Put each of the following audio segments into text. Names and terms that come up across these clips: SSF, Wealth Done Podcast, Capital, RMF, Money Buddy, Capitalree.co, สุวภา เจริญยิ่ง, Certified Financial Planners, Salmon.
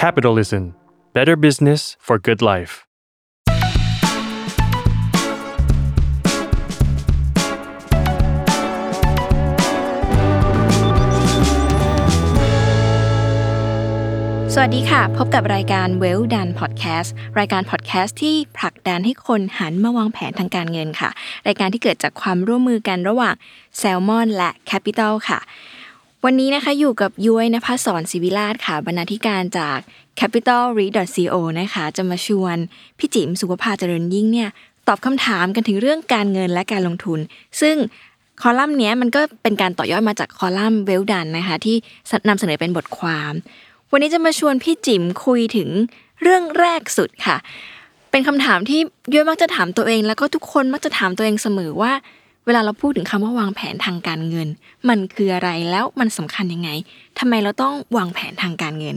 Capitalism: Better Business for Good Lifeสวัสดีค่ะพบกับรายการ Wealth Done Podcast รายการ podcast ที่ผลักดันให้คนหันมาวางแผนทางการเงินค่ะรายการที่เกิดจากความร่วมมือกันระหว่าง Salmon และ Capital ค่ะวันนี้นะคะอยู่กับย้วยณภสร ศิวิลาศค่ะบรรณาธิการจาก Capitalree.co นะคะจะมาชวนพี่จิ๋มสุภภาเจริญยิ่งเนี่ยตอบคำถามกันถึงเรื่องการเงินและการลงทุนซึ่งคอลัมน์เนี้ยมันก็เป็นการต่อยอดมาจากคอลัมน์ Wealth Done นะคะที่นำเสนอเป็นบทความวันนี้จะมาชวนพี่จิ๋มคุยถึงเรื่องแรกสุดค่ะเป็นคำถามที่ย้วยมักจะถามตัวเองแล้วก็ทุกคนมักจะถามตัวเองเสมอว่าเวลาเราพูดถึงคำว่าวางแผนทางการเงินมันคืออะไรแล้วมันสำคัญยังไงทำไมเราต้องวางแผนทางการเงิน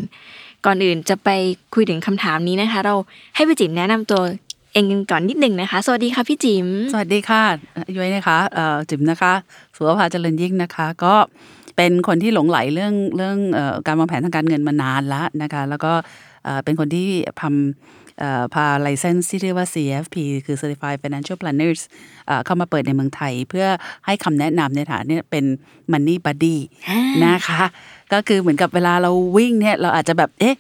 ก่อนอื่นจะไปคุยถึงคำถามนี้นะคะเราให้พี่จิ๋มแนะนำตัวเองกันก่อนนิดนึงนะคะสวัสดีค่ะพี่จิ๋มสวัสดีค่ะย้วยนะคะจิ๋มนะคะสุภภาเจริญยิ่งนะคะก็เป็นคนที่หลงไหลเรื่องการวางแผนทางการเงินมานานแล้วนะคะแล้วก็เป็นคนที่พา license ที่เรียกว่า CFP คือ Certified Financial Planners เข้ามาเปิดในเมืองไทยเพื่อให้คำแนะนำในฐานะเนี่ยเป็น Money Buddy นะคะก็คือเหมือนกับเวลาเราวิ่งเนี่ยเราอาจจะแบบเอ๊ะ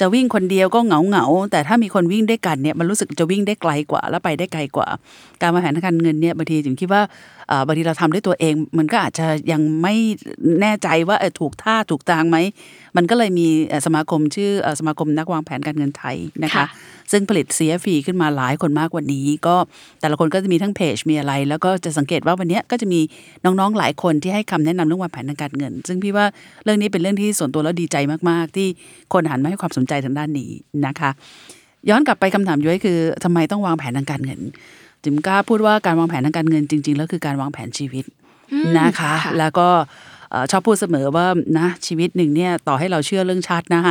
จะวิ่งคนเดียวก็เหงาแต่ถ้ามีคนวิ่งด้วยกันเนี่ยมันรู้สึกจะวิ่งได้ไกลกว่าและไปได้ไกลกว่าการวางแผนทางการเงินเนี่ยบางทีถึงคิดว่าบางทีเราทำด้วยตัวเองมันก็อาจจะยังไม่แน่ใจว่าถูกท่าถูกทางไหมมันก็เลยมีสมาคมชื่อสมาคมนักวางแผนการเงินไทยนะคะซึ่งผลิต CFP ขึ้นมาหลายคนมากกว่านี้ก็แต่ละคนก็จะมีทั้งเพจมีอะไรแล้วก็จะสังเกตว่าวันนี้ก็จะมีน้องๆหลายคนที่ให้คำแนะนำเรื่องวางแผนทางการเงินซึ่งพี่ว่าเรื่องนี้เป็นเรื่องที่ส่วนตัวแล้วดีใจมากๆที่คนหันมาให้ความสนใจทางด้านนี้นะคะย้อนกลับไปคำถามย้วยคือทำไมต้องวางแผนทางการเงินจิ๋มกล้าพูดว่าการวางแผนทางการเงินจริงๆแล้วคือการวางแผนชีวิตนะคะแล้วก็ชอบพูดเสมอว่านะชีวิตหนึ่งเนี่ยต่อให้เราเชื่อเรื่องชาติหน้า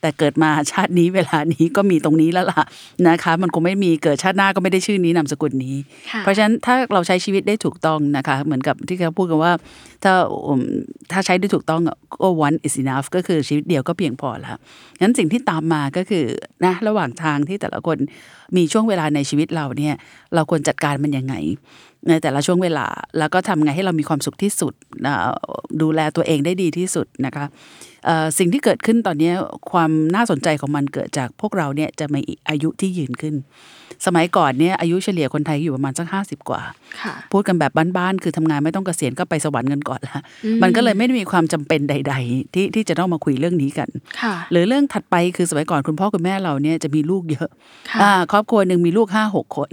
แต่เกิดมาชาตินี้เวลานี้ก็มีตรงนี้แล้วล่ะนะคะมันคงไม่มีเกิดชาติหน้าก็ไม่ได้ชื่อนี้นามสกุลนี้เพราะฉะนั้นถ้าเราใช้ชีวิตได้ถูกต้องนะคะเหมือนกับที่เขาพูดกันว่าถ้าใช้ได้ถูกต้องก็ one is enough ก็คือชีวิตเดียวก็เพียงพอแล้วงั้นสิ่งที่ตามมาก็คือนะระหว่างทางที่แต่ละคนมีช่วงเวลาในชีวิตเราเนี่ยเราควรจัดการมันยังไงในแต่ละช่วงเวลาแล้วก็ทำไงให้เรามีความสุขที่สุดดูแลตัวเองได้ดีที่สุดนะคะสิ่งที่เกิดขึ้นตอนนี้ความน่าสนใจของมันเกิดจากพวกเราเนี่ยจะมีอายุที่ยืนขึ้นสมัยก่อนเนี่ยอายุเฉลี่ยคนไทยอยู่ประมาณสัก50กว่าพูดกันแบบบ้านๆคือทำงานไม่ต้องเกษียณก็ไปสวรรค์กันก่อนละมันก็เลยไม่ได้มีความจำเป็นใดๆที่จะต้องมาคุยเรื่องนี้กันหรือเรื่องถัดไปคือสมัยก่อนคุณพ่อคุณแม่เราเนี่ยจะมีลูกเยอะครอบครัวนึงมีลูก 5-6 คน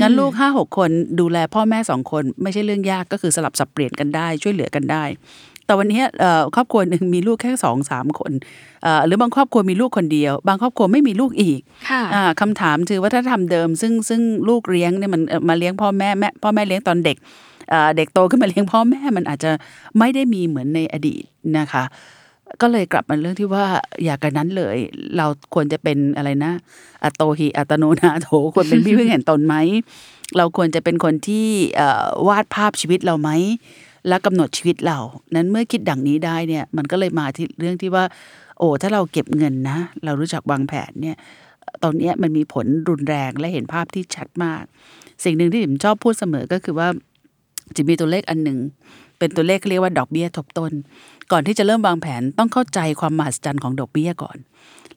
งั้นลูก 5-6 คนดูแลพ่อแม่2คนไม่ใช่เรื่องยากก็คือสลับสับเปลี่ยนกันได้ช่วยเหลือกันได้แต่วันนี้ครอบครัวนึงมีลูกแค่ 2-3 คนหรือบางครอบครัวมีลูกคนเดียวบางครอบครัวไม่มีลูกอีกคำถามคือว่าถ้าทำเดิมซึ่งลูกเลี้ยงเนี่ยมันมาเลี้ยงพ่อแม่พ่อแม่เลี้ยงตอนเด็กเด็กโตขึ้นมาเลี้ยงพ่อแม่มันอาจจะไม่ได้มีเหมือนในอดีตนะคะก็เลยกลับมาเรื่องที่ว่าอยากกันนั้นเลยเราควรจะเป็นอะไรนะอัตโตหิอัตโนนาโถควรเป็นพี่เพื่อนเห็นตนไหมเราควรจะเป็นคนที่วาดภาพชีวิตเราไหมและกำหนดชีวิตเรานั้นเมื่อคิดดังนี้ได้เนี่ยมันก็เลยมาที่เรื่องที่ว่าโอ้ถ้าเราเก็บเงินนะเรารู้จักวางแผนเนี่ยตอนนี้มันมีผลรุนแรงและเห็นภาพที่ชัดมากสิ่งหนึ่งที่จิ๋มชอบพูดเสมอก็คือว่าจิ๋มมีตัวเลขอันหนึ่งเป็นตัวเลขเรียกว่าดอกเบี้ยทบต้นก่อนที่จะเริ่มวางแผนต้องเข้าใจความมหัศจรรย์ของดอกเบี้ยก่อน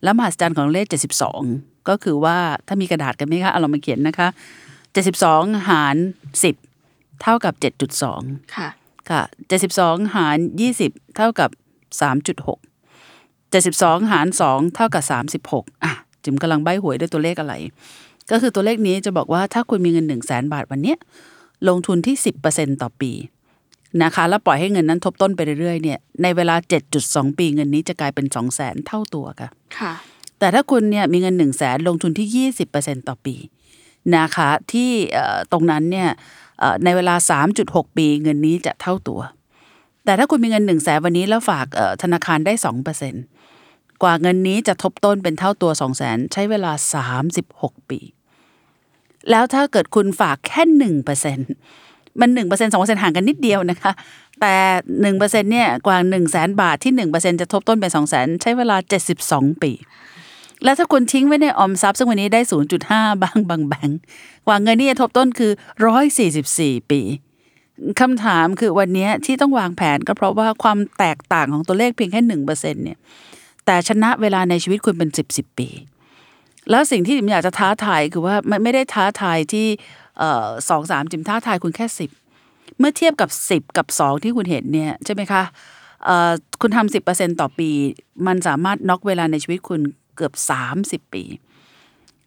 และมหัศจรรย์ของเลข72ก็คือว่าถ้ามีกระดาษกันไหมคะเอาเรามาเขียนนะคะ72หาร10เท่ากับ 7.2 ค่ะค่ะ72หาร20เท่ากับ 3.6 72หาร2เท่ากับ 36จิ๋มกำลังใบ้หวยด้วยตัวเลขอะไรก็คือตัวเลขนี้จะบอกว่าถ้าคุณมีเงิน 100,000 บาทวันนี้ลงทุนที่ 10% ต่อปีนะคะแล้วปล่อยให้เงินนั้นทบต้นไปเรื่อยๆเนี่ยในเวลา 7.2 ปีเงินนี้จะกลายเป็น 200,000 เท่าตัวค่ะค่ะแต่ถ้าคุณเนี่ยมีเงิน 100,000 ลงทุนที่ 20% ต่อปีนะคะที่ตรงนั้นเนี่ยในเวลา 3.6 ปีเงินนี้จะเท่าตัวแต่ถ้าคุณมีเงิน 100,000 วันนี้แล้วฝากธนาคารได้ 2% กว่าเงินนี้จะทบต้นเป็นเท่าตัว 200,000 ใช้เวลา36ปีแล้วถ้าเกิดคุณฝากแค่ 1% มัน 1% 2% ห่างกันนิดเดียวนะคะแต่ 1% เนี่ยกว่า 100,000 บาทที่ 1% จะทบต้นเป็น 200,000 ใช้เวลา72ปีแล้วถ้าคุณทิ้งไว้ในออมทรัพย์ซึ่งวันนี้ได้ 0.5 บางแบงก์กว่าเงินนี่จะทบต้นคือ144ปีคำถามคือวันนี้ที่ต้องวางแผนก็เพราะว่าความแตกต่างของตัวเลขเพียงแค่ 1% เนี่ยแต่ชนะเวลาในชีวิตคุณเป็น10ปีแล้วสิ่งที่จิมอยากจะท้าทายคือว่าไม่ได้ท้าทายที่2 3จิมท้าทายคุณแค่10เมื่อเทียบกับ10กับ2ที่คุณเห็นเนี่ยใช่ไหมคะคุณทำ 10% ต่อปีมันสามารถน็อกเวลาในชีวิตคุณเกือบ30ปี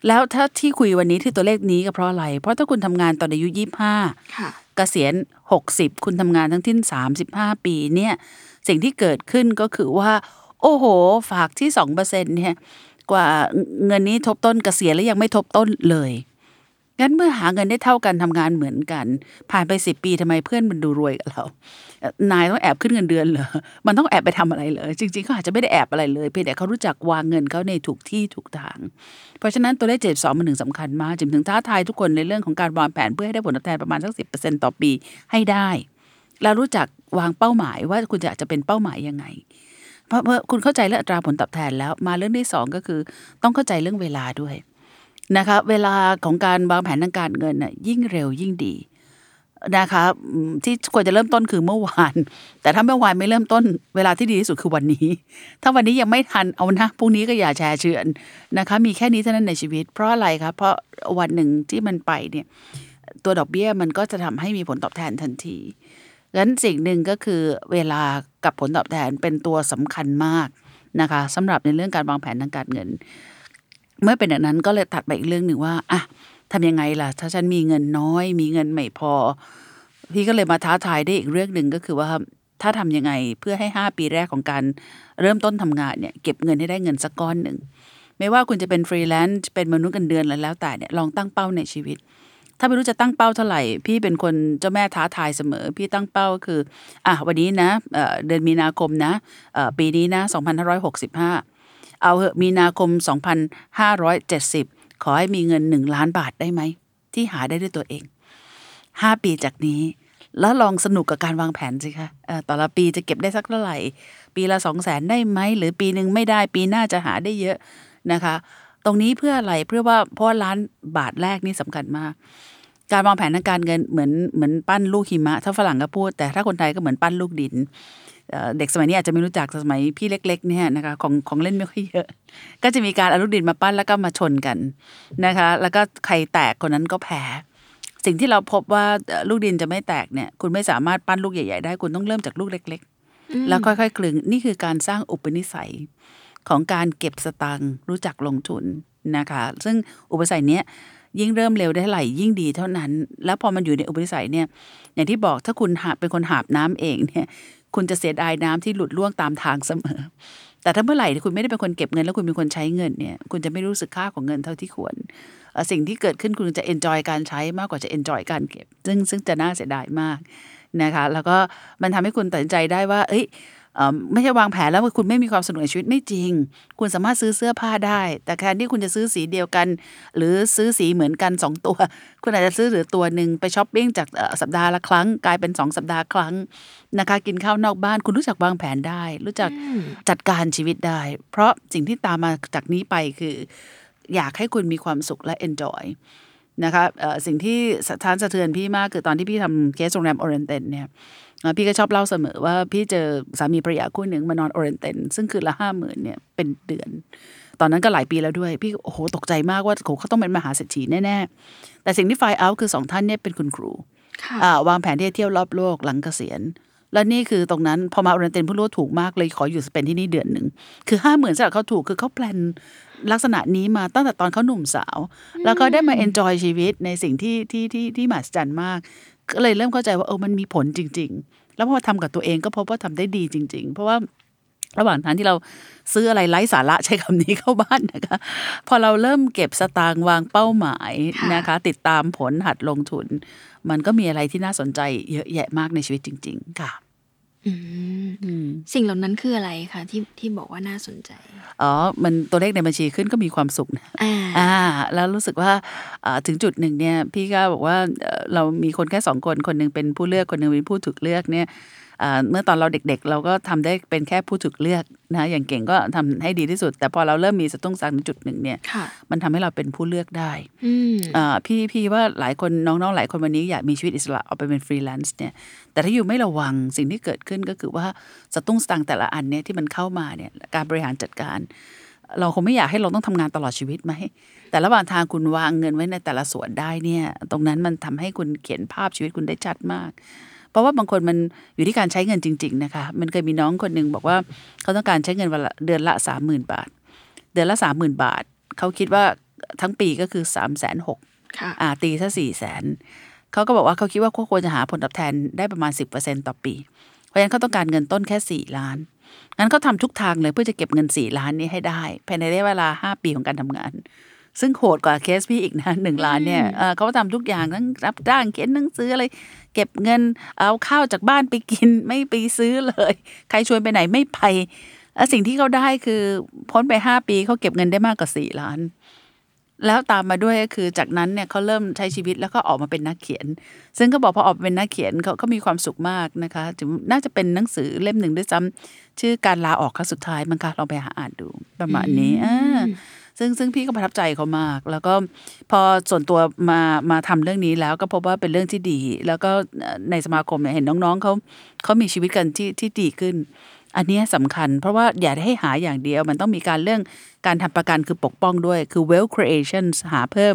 แล้วถ้าที่คุยวันนี้ที่ตัวเลขนี้ก็เพราะอะไรเพราะถ้าคุณทำงานตอนอายุ25ค่ะเกษียณ60คุณทำงานทั้งที่35ปีเนี่ยสิ่งที่เกิดขึ้นก็คือว่าโอ้โหฝากที่ 2% เนี่ยกว่าเงินนี้ทบต้นเกษียณแล้วยังไม่ทบต้นเลยงั้นเมื่อหาเงินได้เท่ากันทำงานเหมือนกันผ่านไป10ปีทำไมเพื่อนมันดูรวยกับเรานายต้องแอบขึ้นเงินเดือนเหรอมันต้องแอบไปทำอะไรเหรอจริงๆเขาอาจจะไม่ได้แอบอะไรเลยเพียงแต่เขารู้จักวางเงินเขาในถูกที่ถูกทางเพราะฉะนั้นตัวเลข72มันถึงสำคัญมากจึงถึงท้าทายทุกคนในเรื่องของการวางแผนเพื่อให้ได้ผลตอบแทนประมาณสัก 10% ต่อปีให้ได้แล้วรู้จักวางเป้าหมายว่าคุณจะอาจจะเป็นเป้าหมายยังไงเพราะคุณเข้าใจเรื่องอัตราผลตอบแทนแล้วมาเรื่องที่2ก็คือต้องเข้าใจเรื่องเวลาด้วยนะคะเวลาของการวางแผนทางการเงินน่ะยิ่งเร็วยิ่งดีนะคะที่ควรจะเริ่มต้นคือเมื่อวานแต่ถ้าเมื่อวานไม่เริ่มต้นเวลาที่ดีที่สุดคือวันนี้ถ้าวันนี้ยังไม่ทันเอานะพรุ่งนี้ก็อย่าแชร์เฉือนนะคะมีแค่นี้เท่านั้นในชีวิตเพราะอะไรคะเพราะวันหนึ่งที่มันไปเนี่ยตัวดอกเบี้ยมันก็จะทำให้มีผลตอบแทนทันทีงั้นสิ่งหนึ่งก็คือเวลากับผลตอบแทนเป็นตัวสำคัญมากนะคะสำหรับในเรื่องการวางแผนทางการเงินเมื่อเป็นอย่างนั้นก็เลยตัดไปอีกเรื่องหนึ่งว่าอ่ะทำยังไงล่ะถ้าฉันมีเงินน้อยมีเงินไม่พอพี่ก็เลยมาท้าทายได้อีกเรื่องหนึ่งก็คือว่าถ้าทำยังไงเพื่อให้5ปีแรกของการเริ่มต้นทำงานเนี่ยเก็บเงินให้ได้เงินสักก้อนหนึ่งไม่ว่าคุณจะเป็นฟรีแลนซ์เป็นมนุษย์เงินเดือนแล้วแต่เนี่ยลองตั้งเป้าในชีวิตถ้าไม่รู้จะตั้งเป้าเท่าไหร่พี่เป็นคนเจ้าแม่ท้าทายเสมอพี่ตั้งเป้าคืออ่ะวันนี้นะเดือนมีนาคมนะปีนี้นะ2565เอาเหอะมีนาคม2570ขอให้มีเงิน1ล้านบาทได้ไหมที่หาได้ด้วยตัวเอง5ปีจากนี้แล้วลองสนุกกับการวางแผนสิคะแต่ละปีจะเก็บได้สักเท่าไหร่ปีละ 200,000 ได้ไหมหรือปีนึงไม่ได้ปีหน้าจะหาได้เยอะนะคะตรงนี้เพื่ออะไรเพื่อว่าเพราะล้านบาทแรกนี่สำคัญมากการวางแผนทางการเงินเหมือนปั้นลูกหิมะถ้าฝรั่งก็พูดแต่ถ้าคนไทยก็เหมือนปั้นลูกดินเด็กสมัยนี้อาจจะไม่รู้จักสมัยพี่เล็กๆเนี่ยนะคะของเล่นไม่ค่อยเยอะก็จะมีการเอาลูกดินมาปั้นแล้วก็มาชนกันนะคะแล้วก็ใครแตกคนนั้นก็แพ้สิ่งที่เราพบว่าลูกดินจะไม่แตกเนี่ยคุณไม่สามารถปั้นลูกใหญ่ๆได้คุณต้องเริ่มจากลูกเล็กๆแล้วค่อยๆคลึงนี่คือการสร้างอุปนิสัยของการเก็บสตางค์รู้จักลงทุนนะคะซึ่งอุปนิสัยเนี้ยยิ่งเริ่มเร็วได้เท่าไหร่ยิ่งดีเท่านั้นแล้วพอมันอยู่ในอุปนิสัยเนี่ยอย่างที่บอกถ้าคุณเป็นคนหาบน้ำเองเนี่ยคุณจะเสียดายน้ำที่หลุดร่วงตามทางเสมอแต่ถ้าเมื่อไหร่คุณไม่ได้เป็นคนเก็บเงินแล้วคุณเป็นคนใช้เงินเนี่ยคุณจะไม่รู้สึกค่าของเงินเท่าที่ควรสิ่งที่เกิดขึ้นคุณจะเอนจอยการใช้มากกว่าจะเอนจอยการเก็บซึ่งจะน่าเสียดายมากนะคะแล้วก็มันทำให้คุณตัดสินใจได้ว่าเอ้ยไม่ใช่วางแผนแล้วคุณไม่มีความสนุกในชีวิตไม่จริงคุณสามารถซื้อเสื้อผ้าได้แต่แทนที่คุณจะซื้อสีเดียวกันหรือซื้อสีเหมือนกัน2ตัวคุณอาจจะซื้อหรือตัวนึงไปช้อปปิ้งจากสัปดาห์ละครั้งกลายเป็น2สัปดาห์ครั้งนะคะกินข้าวนอกบ้านคุณรู้จักวางแผนได้รู้จักจัดการชีวิตได้เพราะสิ่งที่ตามมาจากนี้ไปคืออยากให้คุณมีความสุขและ enjoy นะคะสิ่งที่สะท้านสะเทือนพี่มากคือตอนที่พี่ทำเคสโรงแรมออเรนเต็นเนี่ยพี่ก็ชอบเล่าเสมอว่าพี่เจอสามีภรรยาคู่หนึ่งมานอนออเรนเต็นซึ่งคืนละ 50,000 เนี่ยเป็นเดือนตอนนั้นก็หลายปีแล้วด้วยพี่โอ้โหตกใจมากว่าเขาต้องเป็นมหาเศรษฐีแน่ๆแต่สิ่งที่ไฟเอาท์คือ2ท่านเนี่ยเป็นคุณครูวางแผนที่จะเที่ยวรอบโลกหลังเกษียณและนี่คือตรงนั้นพอมาออเรนเต็นเพิ่งรู้ถูกมากเลยขออยู่สเปนที่นี่เดือนนึงคือ 50,000 สำหรับเขาถูกคือเขาแพลนลักษณะนี้มาตั้งแต่ตอนเขาหนุ่มสาวแล้วก็ได้มาเอนจอยชีวิตในสิ่งที่มหัศจรรย์มากก็เลยเริ่มเข้าใจว่ามันมีผลจริงๆแล้วพอทำกับตัวเองก็พบว่าทำได้ดีจริงๆเพราะว่าระหว่างทางที่เราซื้ออะไรไร้สาระใช้คำนี้เข้าบ้านนะคะพอเราเริ่มเก็บสตางค์วางเป้าหมายนะคะติดตามผลหัดลงทุนมันก็มีอะไรที่น่าสนใจเยอะแยะมากในชีวิตจริงๆค่ะ สิ่งเหล่านั้นคืออะไรคะที่บอกว่าน่าสนใจอ๋อมันตัวเลขในบัญชีขึ้นก็มีความสุขนะแล้วรู้สึกว่าถึงจุดหนึ่งเนี่ยพี่ก็บอกว่าเรามีคนแค่2คนคนนึงเป็นผู้เลือกคนนึงเป็นผู้ถูกเลือกเนี่ยเมื่อตอนเราเด็กๆเราก็ทำได้เป็นแค่ผู้ถูกเลือกนะอย่างเก่งก็ทำให้ดีที่สุดแต่พอเราเริ่มมีสตุ้งสร้างจุดหนึ่งเนี่ยมันทำให้เราเป็นผู้เลือกได้พี่ว่าหลายคนน้องๆหลายคนวันนี้อยากมีชีวิตอิสระออกไปเป็นฟรีแลนซ์เนี่ยแต่ถ้าอยู่ไม่ระวังสิ่งที่เกิดขึ้นก็คือว่าสตุ้งสร้างแต่ละอันเนี่ยที่มันเข้ามาเนี่ยการบริหารจัดการเราคงไม่อยากให้เราต้องทำงานตลอดชีวิตไหมแต่ระหว่างทางคุณวางเงินไว้ในแต่ละส่วนได้เนี่ยตรงนั้นมันทำให้คุณเขียนภาพชีวิตคุณได้ชัดมากเพราะว่าบางคนมันอยู่ที่การใช้เงินจริงๆนะคะมันเคยมีน้องคนนึงบอกว่าเขาต้องการใช้เงินเดือนละ 30,000 บาทเดือนละ 30,000 บาทเขาคิดว่าทั้งปีก็คือ 360,000 ค่ะตีซะ 400,000 เขาก็บอกว่าเขาคิดว่าควรจะหาผลตอบแทนได้ประมาณ 10% ต่อปีเพราะฉะนั้นเขาต้องการเงินต้นแค่4ล้านงั้นเขาทำทุกทางเลยเพื่อจะเก็บเงิน4ล้านนี้ให้ได้ภายในระยะเวลา5ปีของการทำงานซึ่งโหดกว่าเคสพี่อีกนะ1ล้านเนี่ยเขาทำทุกอย่างทั้งรับจ้างเขียนหนังสืออะไรเก็บเงินเอาข้าวจากบ้านไปกินไม่ไปซื้อเลยใครชวนไปไหนไม่ไปแล้วสิ่งที่เขาได้คือพ้นไป5ปีเขาเก็บเงินได้มากกว่า4ล้านแล้วตามมาด้วยก็คือจากนั้นเนี่ยเขาเริ่มใช้ชีวิตแล้วก็ออกมาเป็นนักเขียนซึ่งก็บอกพอออกเป็นนักเขียนเขาก็มีความสุขมากนะคะน่าจะเป็นหนังสือเล่มหนึ่งด้วยซ้ำชื่อการลาออกครั้งสุดท้ายมั้งคะลองไปหาอ่านดูประมาณนี้ซึ่งพี่ก็ประทับใจเขามากแล้วก็พอส่วนตัวมาทำเรื่องนี้แล้วก็พบว่าเป็นเรื่องที่ดีแล้วก็ในสมาคมเนี่ยเห็นน้องๆเขามีชีวิตกันที่ดีขึ้นอันนี้สำคัญเพราะว่าอย่าให้หาอย่างเดียวมันต้องมีการทำประกันคือปกป้องด้วยคือ wealth creation หาเพิ่ม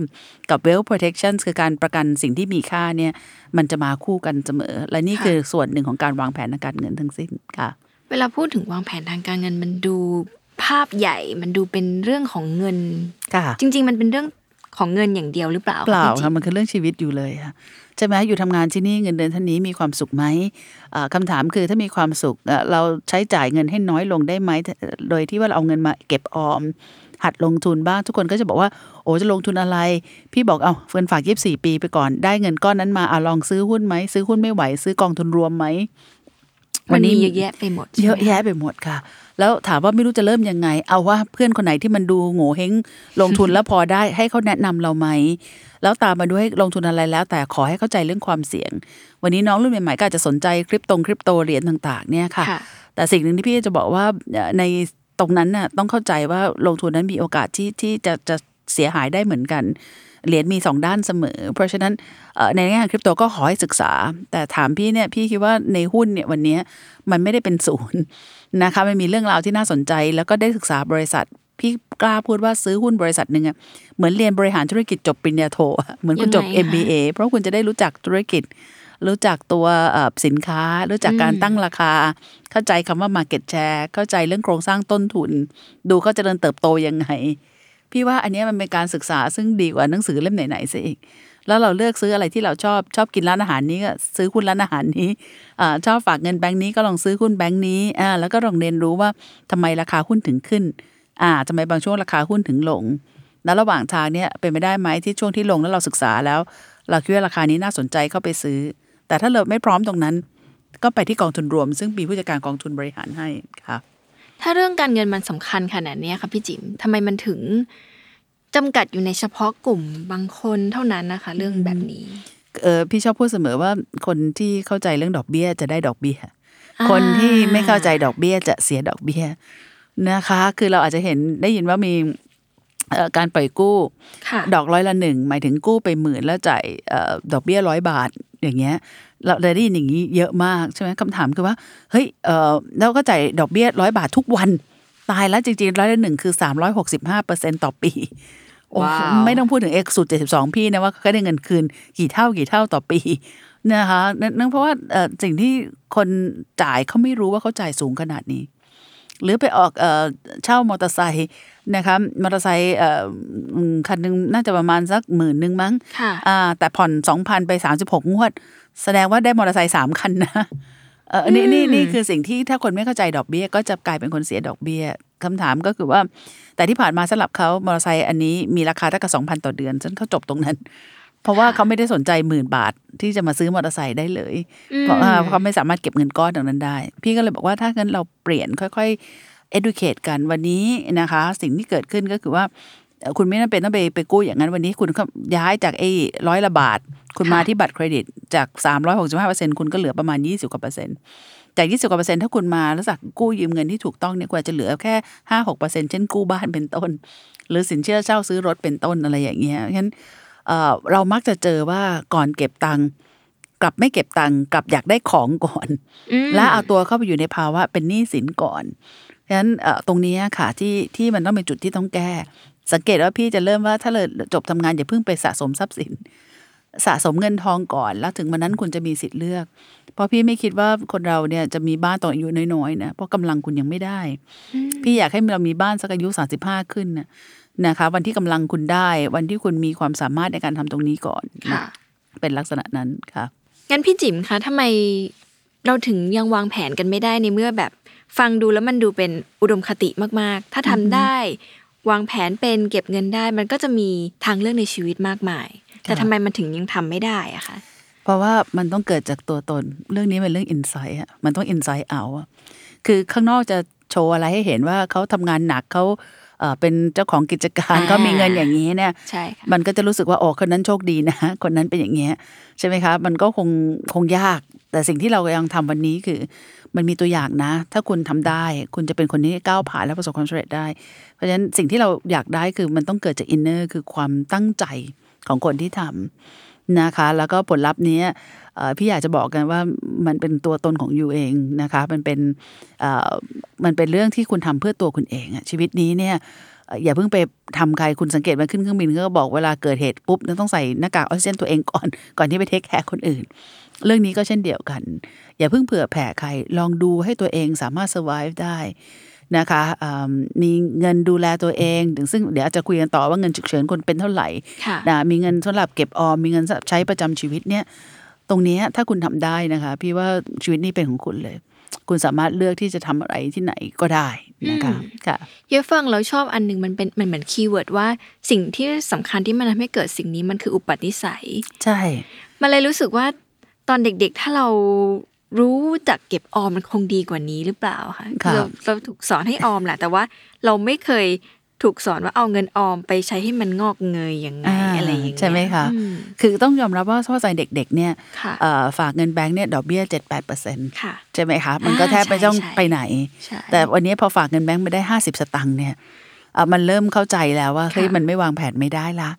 กับ wealth protection คือการประกันสิ่งที่มีค่าเนี่ยมันจะมาคู่กันเสมอและนี่คือส่วนหนึ่งของการวางแผนทางการเงินทั้งสิ้นค่ะเวลาพูดถึงวางแผนทางการเงินมันดูภาพใหญ่มันดูเป็นเรื่องของเงินจริงๆมันเป็นเรื่องของเงินอย่างเดียวหรือเปล่าเปล่าค่ะมันคือเรื่องชีวิตอยู่เลยค่ะใช่ไหมอยู่ทำงานที่นี่เงินเดือนเท่านี้มีความสุขไหมคำถามคือถ้ามีความสุขเราใช้จ่ายเงินให้น้อยลงได้ไหมโดยที่ว่าเราเอาเงินมาเก็บออมหัดลงทุนบ้างทุกคนก็จะบอกว่าโอ้จะลงทุนอะไรพี่บอกเอาเงินฝาก24ปีไปก่อนได้เงินก้อนนั้นมาลองซื้อหุ้นไหมซื้อหุ้นไม่ไหวซื้อกองทุนรวมไหมวันนี้เยอะแยะไปหมดเยอะแยะไปหมดค่ะแล้วถามว่าไม่รู้จะเริ่มยังไงเอาว่าเพื่อนคนไหนที่มันดูโง่เฮงลงทุนแล้วพอได้ให้เขาแนะนำเราไหมแล้วตามมาด้วยลงทุนอะไรแล้วแต่ขอให้เข้าใจเรื่องความเสี่ยงวันนี้น้องรุ่นใหม่ๆก็อาจจะสนใจคริปโตเหรียญต่างๆเนี่ยค่ะแต่สิ่งหนึ่งที่พี่จะบอกว่าในตรงนั้นน่ะต้องเข้าใจว่าลงทุนนั้นมีโอกาสที่จะเสียหายได้เหมือนกันเหรียญมี2ด้านเสมอเพราะฉะนั้นในแง่คริปโตก็ขอให้ศึกษาแต่ถามพี่เนี่ยพี่คิดว่าในหุ้นเนี่ยวันนี้มันไม่ได้เป็นศูนย์นะคะมันมีเรื่องราวที่น่าสนใจแล้วก็ได้ศึกษาบริษัทพี่กล้าพูดว่าซื้อหุ้นบริษัทนึงอ่ะเหมือนเรียนบริหารธุรกิจจบปริญญาโทเหมือนคุณจบ MBA เพราะคุณจะได้รู้จักธุรกิจรู้จักตัวสินค้ารู้จักการตั้งราคาเข้าใจคำว่า market share เข้าใจเรื่องโครงสร้างต้นทุนดูเขาเจริญเติบโตยังไงพี่ว่าอันนี้มันเป็นการศึกษาซึ่งดีกว่าหนังสือเล่มไหนๆซะอีกแล้วเราเลือกซื้ออะไรที่เราชอบกินร้านอาหารนี้ก็ซื้อหุ้นร้านอาหารนี้ชอบฝากเงินแบงค์นี้ก็ลองซื้อหุ้นแบงค์นี้แล้วก็ลองเรียนรู้ว่าทำไมราคาหุ้นถึงขึ้นทำไมบางช่วงราคาหุ้นถึงลงแล้วระหว่างทางเนี่ยเป็นไปได้ไหมที่ช่วงที่ลงแล้วเราศึกษาแล้วเราคิดว่าราคานี้น่าสนใจเข้าไปซื้อแต่ถ้าเราไม่พร้อมตรงนั้นก็ไปที่กองทุนรวมซึ่งมีผู้จัดการกองทุนบริหารให้ค่ะถ้าเรื่องการเงินมันสำคัญขนาดนี้ค่ะพี่จิ๋มทำไมมันถึงจำกัดอยู่ในเฉพาะกลุ่มบางคนเท่านั้นนะคะเรื่องแบบนี้พี่ชอบพูดเสมอว่าคนที่เข้าใจเรื่องดอกเบี้ยจะได้ดอกเบี้ยคนที่ไม่เข้าใจดอกเบี้ยจะเสียดอกเบี้ยนะคะคือเราอาจจะเห็นได้ยินว่ามีการปล่อยกู้ดอกร้อยละหนึ่งหมายถึงกู้ไปหมื่นแล้วจ่ายดอกเบี้ย100 บาทอย่างเงี้ยเราได้ยินอย่างนี้เยอะมากใช่ไหมคำถามคือว่าเฮ้ยเราก็จ่ายดอกเบี้ย100 บาททุกวันตายแล้วจริงๆร้อยละหนึ่งคือ 365% ต่อปีไม่ต้องพูดถึง x สูตร72พี่นะว่าเขาได้เงินคืนกี่เท่าต่อปีนะคะนั่นเพราะว่าสิ่งที่คนจ่ายเขาไม่รู้ว่าเขาจ่ายสูงขนาดนี้หรือไปออกเช่ามอเตอร์ไซค์นะคะมอเตอร์ไซค์คันนึงน่าจะประมาณสัก 10,000 มั้งแต่ผ่อน 2,000 ไป36งวดแสดงว่าได้มอเตอร์ไซค์3คันนะนี่คือสิ่งที่ถ้าคนไม่เข้าใจดอกเบี้ยก็จะกลายเป็นคนเสียดอกเบี้ยคำถามก็คือว่าแต่ที่ผ่านมาสำหรับเขามอเตอร์ไซค์อันนี้มีราคาเท่ากับ 2,000 ต่อเดือนจนเขาจบตรงนั้น เพราะว่าเขาไม่ได้สนใจ10,000 บาทที่จะมาซื้อมอเตอร์ไซค์ได้เลยเพราะเขาไม่สามารถเก็บเงินก้อนตรงนั้นได้พี่ก็เลยบอกว่าถ้างั้นเราเปลี่ยนค่อยๆ educate กันวันนี้นะคะสิ่งที่เกิดขึ้นก็คือว่าคุณไม่จำเป็นต้องไปกู้อย่างนั้นวันนี้คุณย้ายจากไอ้100 ละบาทคุณมาที่บัตรเครดิตจาก 365% คุณก็เหลือประมาณ 20% กว่าจาก20% ถ้าคุณมาแล้วสักกู้ยืมเงินที่ถูกต้องเนี่ยกว่าจะเหลือแค่ 5-6% เช่นกู้บ้านเป็นต้นหรือสินเชื่อเช่าซื้อรถเป็นต้นอะไรอย่างเงี้ยฉะนั้นเรามักจะเจอว่าก่อนเก็บตังค์กลับไม่เก็บตังค์กลับอยากได้ของก่อนแล้วเอาตัวเข้าไปอยู่ในภาวะเป็นหนี้สินก่อนฉะนั้นตรงนี้ค่ะที่มันต้องเป็นจุดที่ต้องแก้สังเกตว่าพี่จะเริ่มว่าถ้าเราจบทำงานอย่าเพิ่งไปสะสมทรัพย์สินสะสมเงินทองก่อนแล้วถึงวันนั้นคุณจะมีสิทธิ์เลือกเพราะพี่ไม่คิดว่าคนเราเนี่ยจะมีบ้านตอนอายุน้อยๆนะเพราะกำลังคุณยังไม่ได้พี่อยากให้เรามีบ้านสักอายุ35ขึ้นนะคะวันที่กำลังคุณได้วันที่คุณมีความสามารถในการทำตรงนี้ก่อนนะเป็นลักษณะนั้นค่ะงั้นพี่จิ๋มคะทำไมเราถึงยังวางแผนกันไม่ได้ในเมื่อแบบฟังดูแล้วมันดูเป็นอุดมคติมากๆถ้าทำได้วางแผนเป็นเก็บเงินได้มันก็จะมีทางเลือกในชีวิตมากมายแต่ทำไมมันถึงยังทำไม่ได้อะคะเพราะว่ามันต้องเกิดจากตัวตนเรื่องนี้เป็นเรื่อง insight อ่ะมันต้อง insight out อ่ะคือข้างนอกจะโชว์อะไรให้เห็นว่าเขาทำงานหนักเขาเป็นเจ้าของกิจการเขามีเงินอย่างนี้เนี่ยมันก็จะรู้สึกว่าโอ้คนนั้นโชคดีนะคนนั้นเป็นอย่างเงี้ยใช่ไหมคะมันก็คงยากแต่สิ่งที่เรายังทำวันนี้คือมันมีตัวอย่างนะถ้าคุณทำได้คุณจะเป็นคนที่ก้าวผ่านและประสบความสำเร็จได้เพราะฉะนั้นสิ่งที่เราอยากได้คือมันต้องเกิดจากอินเนอร์คือความตั้งใจของคนที่ทำนะคะแล้วก็ผลลัพธ์นี้พี่อยากจะบอกกันว่ามันเป็นตัวตนของยูเองนะคะมันเป็นเรื่องที่คุณทำเพื่อตัวคุณเองชีวิตนี้เนี่ยอย่าเพิ่งไปทำใครคุณสังเกตมันขึ้นเครื่องบินก็บอกเวลาเกิดเหตุปุ๊บต้องใส่หน้ากากออกซิเจนตัวเองก่อนที่ไปเทคแคร์คนอื่นเรื่องนี้ก็เช่นเดียวกันอย่าเพิ่งเผื่อแผ่ใครลองดูให้ตัวเองสามารถ survive ได้นะคะมีเงินดูแลตัวเองถึงซึ่งเดี๋ยวอาจจะคุยกันต่อว่าเงินฉุกเฉินคนเป็นเท่าไหร่นะมีเงินสำหรับเก็บออมมีเงินใช้ประจำชีวิตเนี่ยตรงนี้ถ้าคุณทำได้นะคะพี่ว่าชีวิตนี้เป็นของคุณเลยคุณสามารถเลือกที่จะทำอะไรที่ไหนก็ได้นะคะค่ะเยอะฟังแล้วชอบอันนึงมันเหมือนคีย์เวิร์ดว่าสิ่งที่สำคัญที่มันทำให้เกิดสิ่งนี้มันคืออุปนิสัยใช่มันเลยรู้สึกว่าตอนเด็กๆถ้าเรารู้จักเก็บออมมันคงดีกว่านี้หรือเปล่าคะเราถูกสอนให้ออมแหละแต่ว่าเราไม่เคยถูกสอนว่าเอาเงินออมไปใช้ให้มันงอกเงยยังไงอะไรอย่างเงี้ยใช่ไหมคะคือต้องยอมรับว่าสมัยเด็กๆเนี่ยฝากเงินแบงค์เนี่ยดอกเบี้ย 7-8% ใช่ไหมคะมันก็แทบไม่ต้องไปไหนแต่วันนี้พอฝากเงินแบงค์ไปได้50 สตางค์เนี่ยมันเริ่มเข้าใจแล้วว่าเฮ้ยมันไม่วางแผนไม่ได้ละ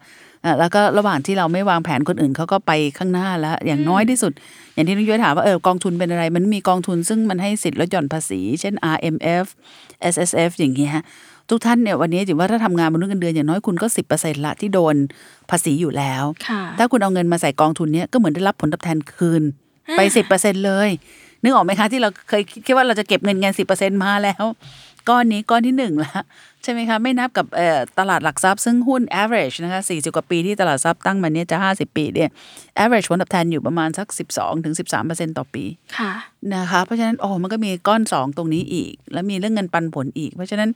แล้วก็ระหว่างที่เราไม่วางแผนคนอื่นเขาก็ไปข้างหน้าแล้วอย่างน้อยที่สุดอย่างที่น้องยุ้ยถามว่ากองทุนเป็นอะไรมันมีกองทุนซึ่งมันให้สิทธิ์ลดหย่อนภาษีเช่น RMF SSF อย่างเงี้ยทุกท่านเนี่ยวันนี้ถือว่าถ้าทำงานบนเงินเดือนอย่างน้อยคุณก็ 10% ละที่โดนภาษีอยู่แล้วถ้าคุณเอาเงินมาใส่กองทุนเนี้ยก็เหมือนได้รับผลตอบแทนคืนไป 10% เลยนึกออกไหมคะที่เราเคยคิดว่าเราจะเก็บเงิน 10% มาแล้วก้อนนี้ก้อนที่1ละใช่ไหมคะไม่นับกับตลาดหลักทรัพย์ซึ่งหุ้น average นะคะ40กว่าปีที่ตลาดทรัพย์ตั้งมาเนี่ยจะ50ปีเนี่ย average ผลตอบแทนอยู่ประมาณสัก 12-13% ต่อปีค่ะนะคะเพราะฉะนั้นมันก็มีก้อน2ตรงนี้อีกแล้วมีเรื่องเงินปันผลอีกเพราะฉะนั้น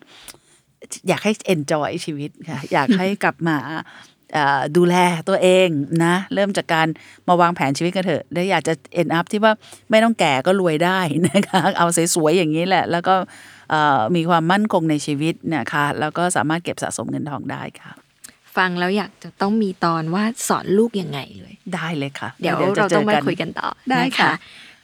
อยากให้ enjoy ชีวิตค่ะอยากให้กลับมาดูแลตัวเองนะเริ่มจากการมาวางแผนชีวิตกันเถอะแล้วอยากจะ end up ที่ว่าไม่ต้องแก่ก็รวยได้นะคะเอาสวยๆอย่างนี้แหละแล้วก็มีความมั่นคงในชีวิตนะคะแล้วก็สามารถเก็บสะสมเงินทองได้ค่ะฟังแล้วอยากจะต้องมีตอนว่าสอนลูกยังไงเลยได้เลยค่ะเดี๋ยวเราต้องมาคุยกันต่อได้ค่ะ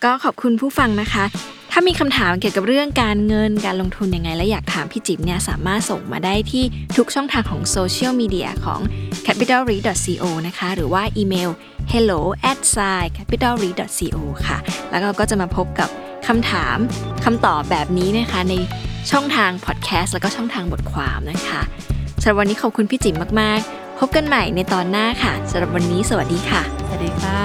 ก็ขอบคุณผู้ฟังนะคะถ้ามีคำถามเกี่ยวกับเรื่องการเงินการลงทุนยังไงและอยากถามพี่จิ๋มเนี่ยสามารถส่งมาได้ที่ทุกช่องทางของโซเชียลมีเดียของ Capitalree.co นะคะหรือว่าอีเมล hello@capitalree.co ค่ะแล้วเราก็จะมาพบกับคำถามคำตอบแบบนี้นะคะในช่องทางพอดแคสต์แล้วก็ช่องทางบทความนะคะสำหรับวันนี้ขอบคุณพี่จิ๋มมากๆพบกันใหม่ในตอนหน้าค่ะสำหรับวันนี้สวัสดีค่ะสวัสดีค่ะ